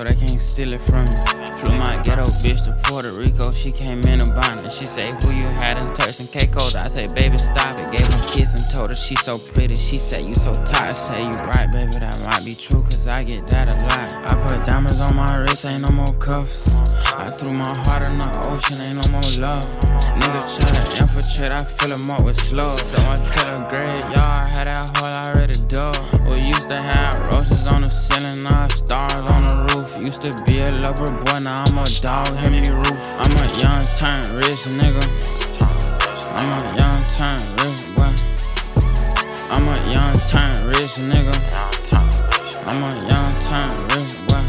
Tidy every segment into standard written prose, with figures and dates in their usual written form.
so they can't steal it from me. Flew my ghetto bitch to Puerto Rico, she came in a bonnet. She say, who you had in Turks and Caicos? I say, baby, stop it. Gave her a kiss and told her she so pretty. She said, you so tired. Say, you right, baby, that might be true, cause I get that a lot. I put diamonds on my wrist, ain't no more cuffs. I threw my heart in the ocean, ain't no more love. Nigga try to infiltrate, I fill him up with slow. So I tell her, grade, y'all, I had that hole already dug. We used to have roses on the ceiling, now stars on the roof. Used to be a lover boy, now I'm a dog, hit me roof. I'm a young turn rich nigga. I'm a young turn rich boy. I'm a young turn rich nigga. I'm a young turn rich boy.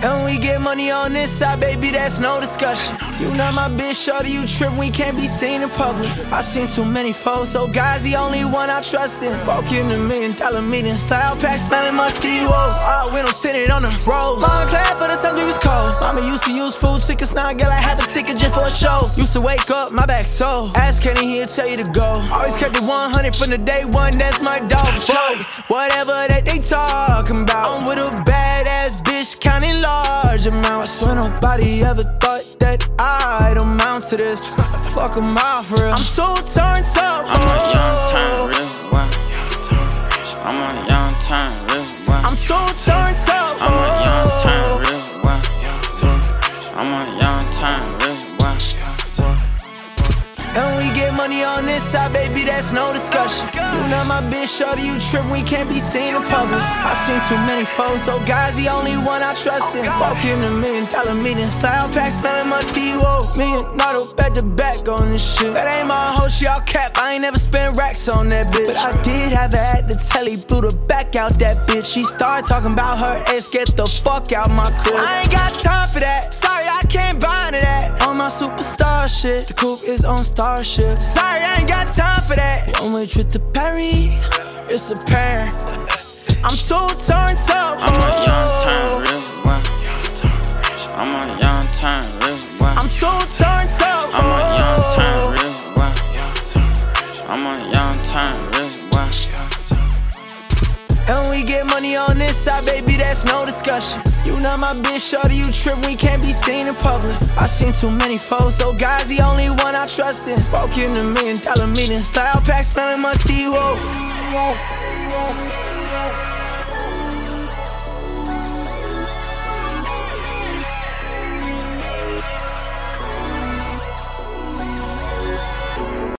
And we get money on this side, baby, that's no discussion. You not my bitch, shorty, you trip, we can't be seen in public. I seen too many foes, so God's the only one I trust in. Walk in the $1 million meeting, style pack, smelling my CEO. Oh, we don't sit it on the road. Mom clad for the time you was cold. Mama used to use food tickets, now I got like half a ticket just for a show. Used to wake up, my back so. Ask Kenny, he'll tell you to go. Always kept it 100 from the day one, that's my dog for sure. Whatever that they talking about, I'm with a badass bitch, counting large amounts. I swear nobody ever thought that I don't amount to this. Fuck a mile for real. I'm so turned up. I'm a young turn rich boy. I'm a young turn rich boy. I'm so turned up. I'm a young turn rich boy. I'm a young turn rich boy. And we get money on this side, baby, that's no discussion. You not my bitch, shorty, you trip, we can't be seen in public. I seen too many foes, so God's the only one I trust in. Walk in the $1 million meeting, style pack, smelling my D.O. $1 million back to back on this shit. That ain't my hoe, she all cap, I ain't never spent racks on that bitch. But I did have her at the telly, blew the back out that bitch. She started talking about her ex, get the fuck out my crib. I ain't got time for that, sorry, I can't buy into that. On my superstar shit, the coupe is on Starship. Sorry, I ain't got time for that. One-way trip to Paris, it's a pair. I'm so turned up. I'm a young turn rich boy. I'm a young turn rich boy. I'm so turned up. I'm a young turn rich boy. I'm a young turn rich boy. And we get money on this side, baby, that's no discussion. You not my bitch, shorty, you trip, we can't be seen in public. I seen too many foes, so God's the only one I trust in. Spoke in the $1 million meeting, style pack, smelling my CEO.